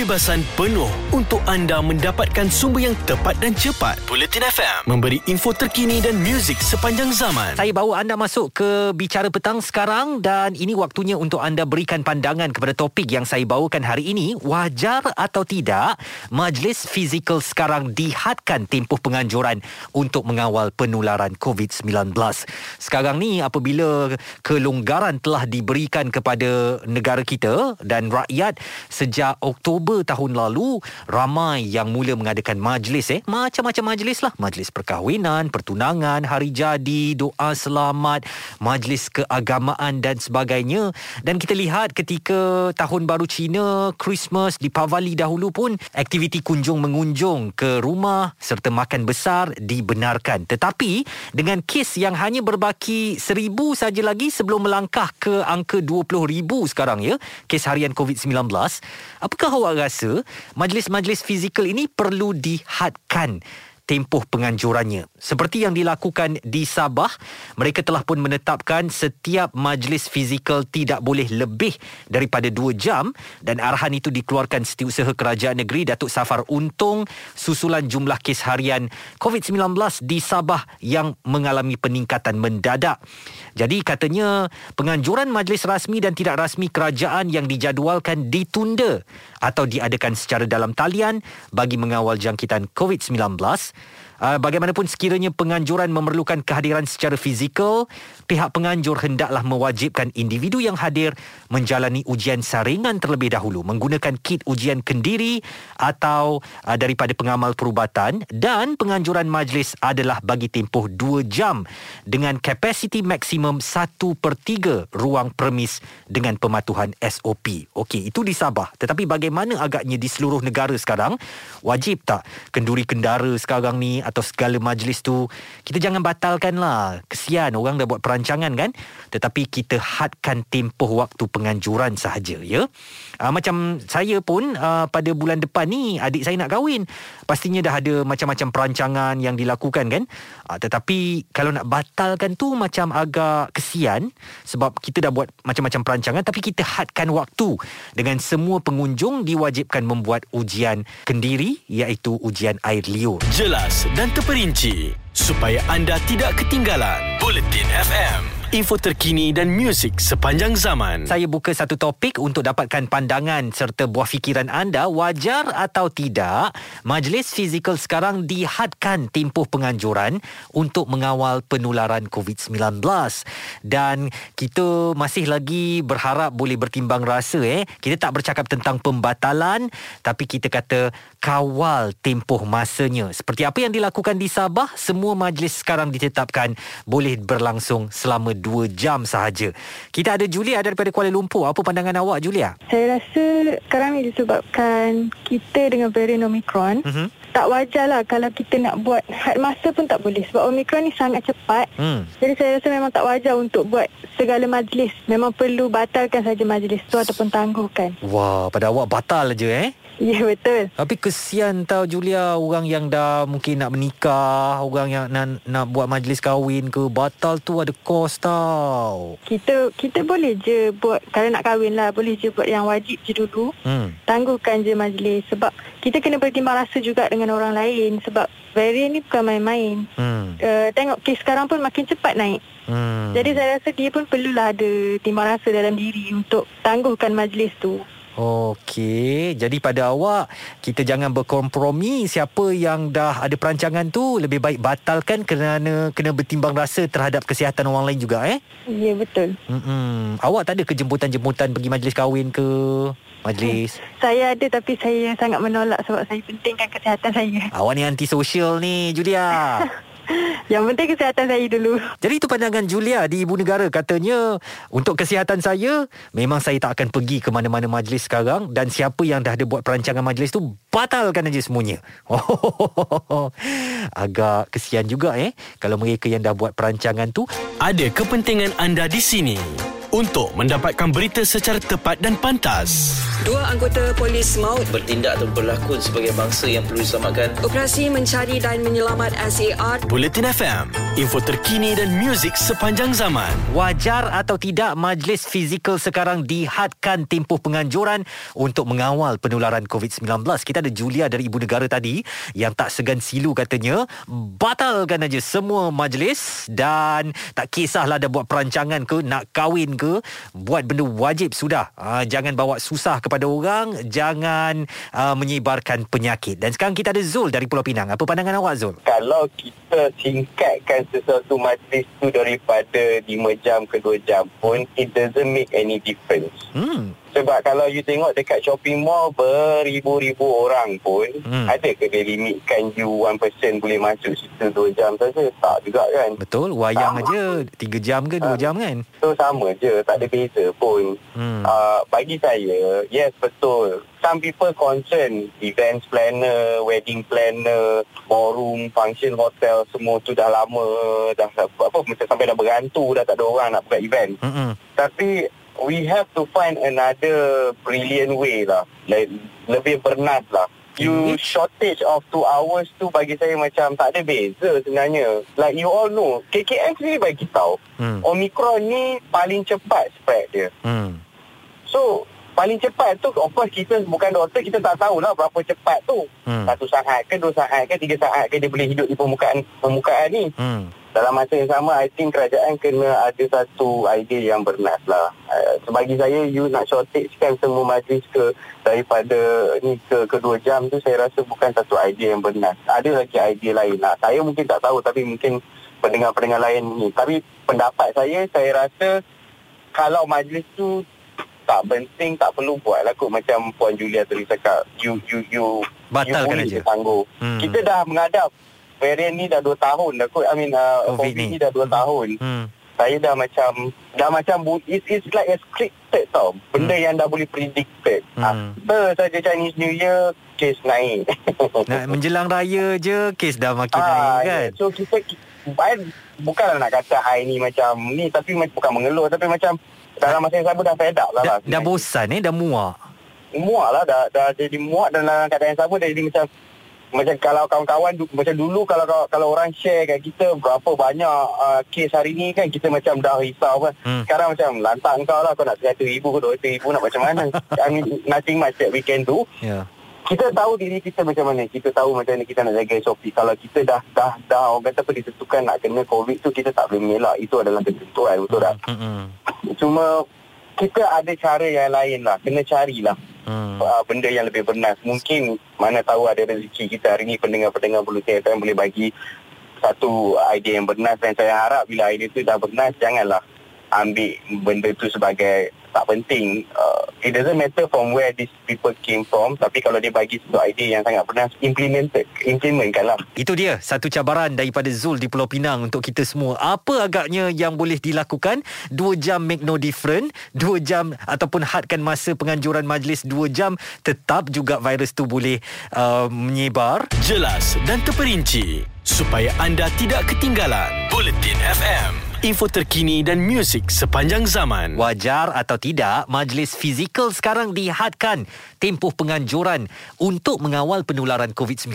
kebebasan penuh untuk anda mendapatkan sumber yang tepat dan cepat. Puteri FM memberi info terkini dan muzik sepanjang zaman. Saya bawa anda masuk ke Bicara Petang sekarang dan ini waktunya untuk anda berikan pandangan kepada topik yang saya bawakan hari ini. Wajar atau tidak majlis fizikal sekarang dihadkan tempoh penganjuran untuk mengawal penularan COVID-19. Sekarang ni apabila kelonggaran telah diberikan kepada negara kita dan rakyat sejak Oktober tahun lalu, ramai yang mula mengadakan majlis macam-macam majlis lah. Majlis perkahwinan, pertunangan, hari jadi, doa selamat, majlis keagamaan dan sebagainya. Dan kita lihat ketika Tahun Baru Cina, Christmas, Deepavali dahulu pun aktiviti kunjung mengunjung ke rumah serta makan besar dibenarkan. Tetapi dengan kes yang hanya berbaki 1,000 saja lagi sebelum melangkah ke angka 20,000 sekarang ya, kes harian COVID-19, apakah awak rasa majlis-majlis fizikal ini perlu dihadkan tempoh penganjurannya? Seperti yang dilakukan di Sabah, mereka telah pun menetapkan setiap majlis fizikal tidak boleh lebih daripada 2 jam dan arahan itu dikeluarkan Setiausaha Kerajaan Negeri Datuk Safar Untung susulan jumlah kes harian COVID-19 di Sabah yang mengalami peningkatan mendadak. Jadi katanya penganjuran majlis rasmi dan tidak rasmi kerajaan yang dijadualkan ditunda atau diadakan secara dalam talian bagi mengawal jangkitan COVID-19. Bagaimanapun sekiranya penganjuran memerlukan kehadiran secara fizikal, pihak penganjur hendaklah mewajibkan individu yang hadir menjalani ujian saringan terlebih dahulu menggunakan kit ujian kendiri atau daripada pengamal perubatan, dan penganjuran majlis adalah bagi tempoh 2 jam dengan kapasiti maksimum 1/3 ruang permis dengan pematuhan SOP. Okey, itu di Sabah. Tetapi bagaimana agaknya di seluruh negara sekarang? Wajib tak kenduri kendara sekarang ni atau segala majlis tu? Kita jangan batalkan lah. Kesian orang dah buat perancangan kan. Tetapi kita hadkan tempoh waktu penganjuran sahaja ya. Macam saya pun pada bulan depan ni adik saya nak kahwin. Pastinya dah ada macam-macam perancangan yang dilakukan kan. Tetapi kalau nak batalkan tu macam agak kesian sebab kita dah buat macam-macam perancangan, tapi kita hadkan waktu dengan semua pengunjung diwajibkan membuat ujian kendiri iaitu ujian air liur. Jelas dan terperinci supaya anda tidak ketinggalan. Buletin FM, info terkini dan muzik sepanjang zaman. Saya buka satu topik untuk dapatkan pandangan serta buah fikiran anda. Wajar atau tidak majlis fizikal sekarang dihadkan tempoh penganjuran untuk mengawal penularan COVID-19? Dan kita masih lagi berharap boleh bertimbang rasa. Kita tak bercakap tentang pembatalan, tapi kita kata kawal tempoh masanya. Seperti apa yang dilakukan di Sabah, semua majlis sekarang ditetapkan boleh berlangsung selama 2 jam sahaja. Kita ada Julia daripada Kuala Lumpur. Apa pandangan awak, Julia? Saya rasa sekarang ini disebabkan kita dengan varian Omicron, tak wajar lah kalau kita nak buat had masa pun tak boleh sebab Omicron ni sangat cepat. Jadi saya rasa memang tak wajar untuk buat segala majlis. Memang perlu batalkan saja majlis tu ataupun tangguhkan. Wah, pada awak batal je Ya, betul. Tapi kesian tau Julia, orang yang dah mungkin nak menikah, orang yang nak buat majlis kahwin ke, batal tu ada kos tau. Kita boleh je buat, kalau nak kahwin lah, boleh je buat yang wajib je dulu. Tangguhkan je majlis sebab kita kena bertimbang rasa juga dengan orang lain sebab varian ni bukan main-main. Tengok kes sekarang pun makin cepat naik. Jadi saya rasa dia pun perlulah ada timbang rasa dalam diri untuk tangguhkan majlis tu. Okey, jadi pada awak, kita jangan berkompromi. Siapa yang dah ada perancangan tu lebih baik batalkan kerana kena bertimbang rasa terhadap kesihatan orang lain juga Ya, betul. Awak tak ada ke jemputan-jemputan pergi majlis kahwin ke? Majlis saya ada tapi saya sangat menolak sebab saya pentingkan kesihatan saya. Awak ni antisosial ni, Julia. Yang penting kesihatan saya dulu. Jadi itu pandangan Julia di Ibu Negara. Katanya untuk kesihatan saya, memang saya tak akan pergi ke mana-mana majlis sekarang. Dan siapa yang dah ada buat perancangan majlis tu, batalkan aja semuanya. Agak kesian juga kalau mereka yang dah buat perancangan tu. Ada kepentingan anda di sini. untuk mendapatkan berita secara tepat dan pantas. Dua anggota polis maut bertindak atau berlakon sebagai bangsa yang perlu diselamatkan. Operasi mencari dan menyelamat SAR. Buletin FM, info terkini dan muzik sepanjang zaman. Wajar atau tidak, majlis fizikal sekarang dihadkan tempoh penganjuran untuk mengawal penularan COVID-19. Kita ada Julia dari Ibu Negara tadi yang tak segan silu, katanya batalkan aja semua majlis dan tak kisahlah dah buat perancangan ke, nak kahwin ke, buat benda wajib sudah. Jangan bawa susah kepada orang, jangan menyebarkan penyakit. Dan sekarang kita ada Zul dari Pulau Pinang. Apa pandangan awak, Zul? Kalau kita singkatkan sesuatu majlis tu daripada 5 jam ke 2 jam pun, it doesn't make any difference. Sebab kalau you tengok dekat shopping mall beribu-ribu orang pun, ada ke dia limitkan you 1% boleh masuk situ 2 jam saja? Tak juga kan? Betul, wayang sama aja 3 jam ke 2 jam kan? So sama je, tak ada beza pun. Bagi saya, yes, betul. Some people concern events planner, wedding planner, ballroom, function hotel, semua tu dah lama dah apa macam sampai dah bergantung, dah tak ada orang nak buka event. Tapi we have to find another brilliant way lah, like lebih bernas lah. You shortage of 2 hours tu bagi saya macam tak ada beza sebenarnya. Like you all know, KKM sendiri bagi tahu Omicron ni paling cepat spread dia. So paling cepat tu, of course kita bukan doktor, kita tak tahulah berapa cepat tu. 1 saat ke, 2 saat ke, 3 saat ke dia boleh hidup di permukaan ni. Dalam masa yang sama, I think kerajaan kena ada satu idea yang bernas lah. Bagi saya, you nak shortagekan semua majlis ke daripada ni ke 2 jam tu, saya rasa bukan satu idea yang bernas. Ada lagi idea lain lah. Saya mungkin tak tahu, tapi mungkin pendengar-pendengar lain ni. Tapi pendapat saya rasa kalau majlis tu tak penting, tak perlu buat lah kot. Macam Puan Julia tadi cakap, you batalkan aja. Kita dah menghadap varian ni dah 2 tahun dah kot. I mean, COVID ni dah 2 tahun. Saya dah macam it's like a scripted tau. Benda yang dah boleh predicted. After saja Chinese New Year, kes naik. Nah, menjelang raya je, kes dah makin naik kan. Yeah. So kita bukanlah nak kata hari ni macam ni, tapi bukan mengeluh, tapi macam dalam masa yang sama dah fed up lah. Dah bosan dah muak lah, dah jadi muak. Dan dalam keadaan yang sama dah jadi macam kalau kawan-kawan macam dulu, kalau orang share kat kita berapa banyak kes hari ni kan, kita macam dah risau kan. Sekarang macam lantak kau lah, kau nak 300 ribu ke 200 ribu nak macam mana. I mean, nothing much that we can do. Kita tahu diri kita macam mana, kita tahu macam mana kita nak jaga SOP. Kalau kita dah orang kata apa, ditentukan nak kena COVID tu, kita tak boleh mengelak, itu adalah ketentuan, betul tak? Cuma kita ada cara yang lain lah, kena carilah benda yang lebih bernas. Mungkin mana tahu ada rezeki kita hari ni, pendengar-pendengar Puteri FM boleh bagi satu idea yang bernas. Dan saya harap bila idea tu dah bernas, janganlah ambil benda tu sebagai tak penting. It doesn't matter from where these people came from, tapi kalau dia bagi satu idea yang sangat bernas, implementkanlah. Itu dia satu cabaran daripada Zul di Pulau Pinang untuk kita semua. Apa agaknya yang boleh dilakukan? 2 jam make no difference. 2 jam ataupun hadkan masa penganjuran majlis 2 jam, tetap juga virus tu boleh menyebar. Jelas dan terperinci supaya anda tidak ketinggalan. Buletin FM, info terkini dan muzik sepanjang zaman. Wajar atau tidak, majlis fizikal sekarang dihadkan tempoh penganjuran untuk mengawal penularan COVID-19.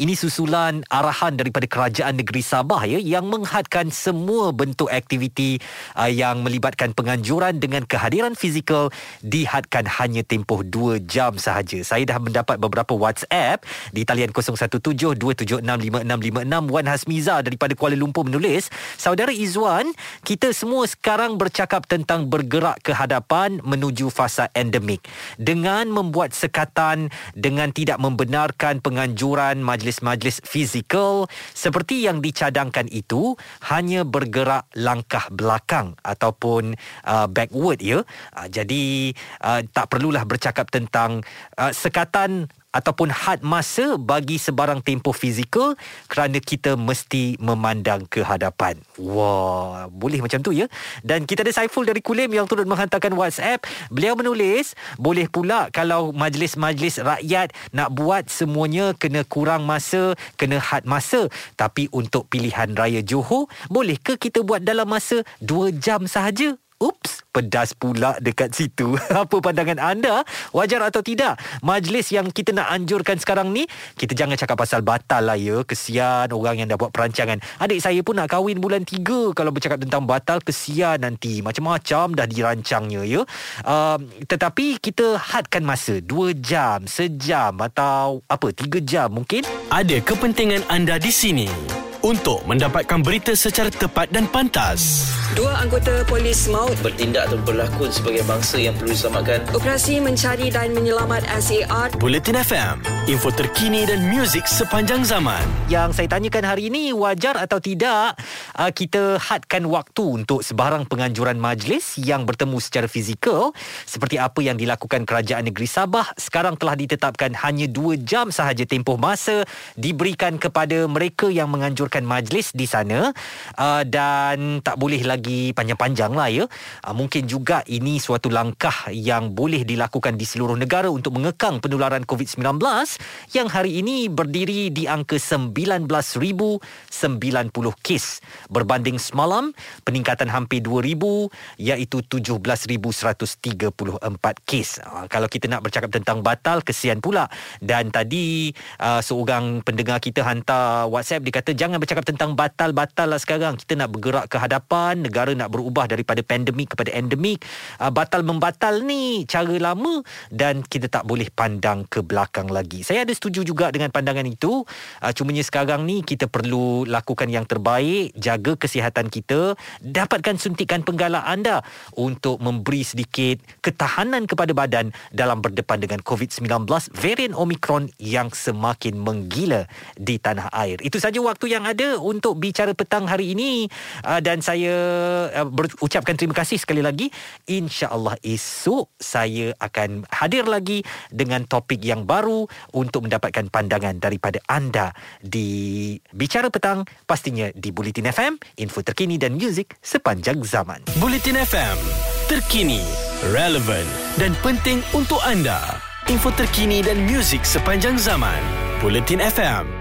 Ini susulan arahan daripada Kerajaan Negeri Sabah ya, yang menghadkan semua bentuk aktiviti yang melibatkan penganjuran dengan kehadiran fizikal dihadkan hanya tempoh 2 jam sahaja. Saya dah mendapat beberapa WhatsApp di talian 0172765656. Wan Hasmiza daripada Kuala Lumpur menulis, Saudara Izwan, kita semua sekarang bercakap tentang bergerak ke hadapan menuju fasa endemik. Dengan membuat sekatan, dengan tidak membenarkan penganjuran majlis-majlis fizikal seperti yang dicadangkan itu, hanya bergerak langkah belakang ataupun backward ya. Jadi tak perlulah bercakap tentang sekatan ataupun had masa bagi sebarang tempoh fizikal, kerana kita mesti memandang ke hadapan. Wah, boleh macam tu ya. Dan kita ada Saiful dari Kulim yang turut menghantarkan WhatsApp. Beliau menulis, boleh pula kalau majlis-majlis rakyat nak buat, semuanya kena kurang masa, kena had masa. Tapi untuk pilihan raya Johor, boleh ke kita buat dalam masa 2 jam sahaja? Oops, pedas pula dekat situ. Apa pandangan anda? Wajar atau tidak? Majlis yang kita nak anjurkan sekarang ni, kita jangan cakap pasal batal lah ya. Kesian orang yang dah buat perancangan. Adik saya pun nak kahwin bulan 3. Kalau bercakap tentang batal, kesian nanti. Macam-macam dah dirancangnya ya. Tetapi kita hadkan masa 2 jam, sejam atau apa 3 jam mungkin. Ada kepentingan anda di sini untuk mendapatkan berita secara tepat dan pantas. Dua anggota polis maut bertindak atau berlakon sebagai bangsa yang perlu diselamatkan. Operasi mencari dan menyelamat SAR. Bulletin FM, info terkini dan muzik sepanjang zaman. Yang saya tanyakan hari ini, wajar atau tidak kita hadkan waktu untuk sebarang penganjuran majlis yang bertemu secara fizikal, seperti apa yang dilakukan Kerajaan Negeri Sabah. Sekarang telah ditetapkan hanya 2 jam sahaja tempoh masa diberikan kepada mereka yang menganjurkan majlis di sana, dan tak boleh lagi panjang-panjang lah ya. Mungkin juga ini suatu langkah yang boleh dilakukan di seluruh negara untuk mengekang penularan COVID-19 yang hari ini berdiri di angka 19,090 kes. Berbanding semalam, peningkatan hampir 2,000 iaitu 17,134 kes. Kalau kita nak bercakap tentang batal, kesian pula. Dan tadi seorang pendengar kita hantar WhatsApp, dia kata jangan bercakap tentang batal-batal lah sekarang. Kita nak bergerak ke hadapan, negara nak berubah daripada pandemik kepada endemik. Batal membatal ni cara lama dan kita tak boleh pandang ke belakang lagi. Saya ada setuju juga dengan pandangan itu. Cumanya sekarang ni kita perlu lakukan yang terbaik, jaga kesihatan kita, dapatkan suntikan penggalak anda untuk memberi sedikit ketahanan kepada badan dalam berdepan dengan COVID-19 varian Omicron yang semakin menggila di tanah air. Itu saja waktu yang ada untuk bicara petang hari ini, dan saya berucapkan terima kasih sekali lagi. InsyaAllah esok saya akan hadir lagi dengan topik yang baru untuk mendapatkan pandangan daripada anda di Bicara Petang, pastinya di Bulletin FM, info terkini dan muzik sepanjang zaman. Bulletin FM, terkini, relevan dan penting untuk anda. Info terkini dan muzik sepanjang zaman. Bulletin FM.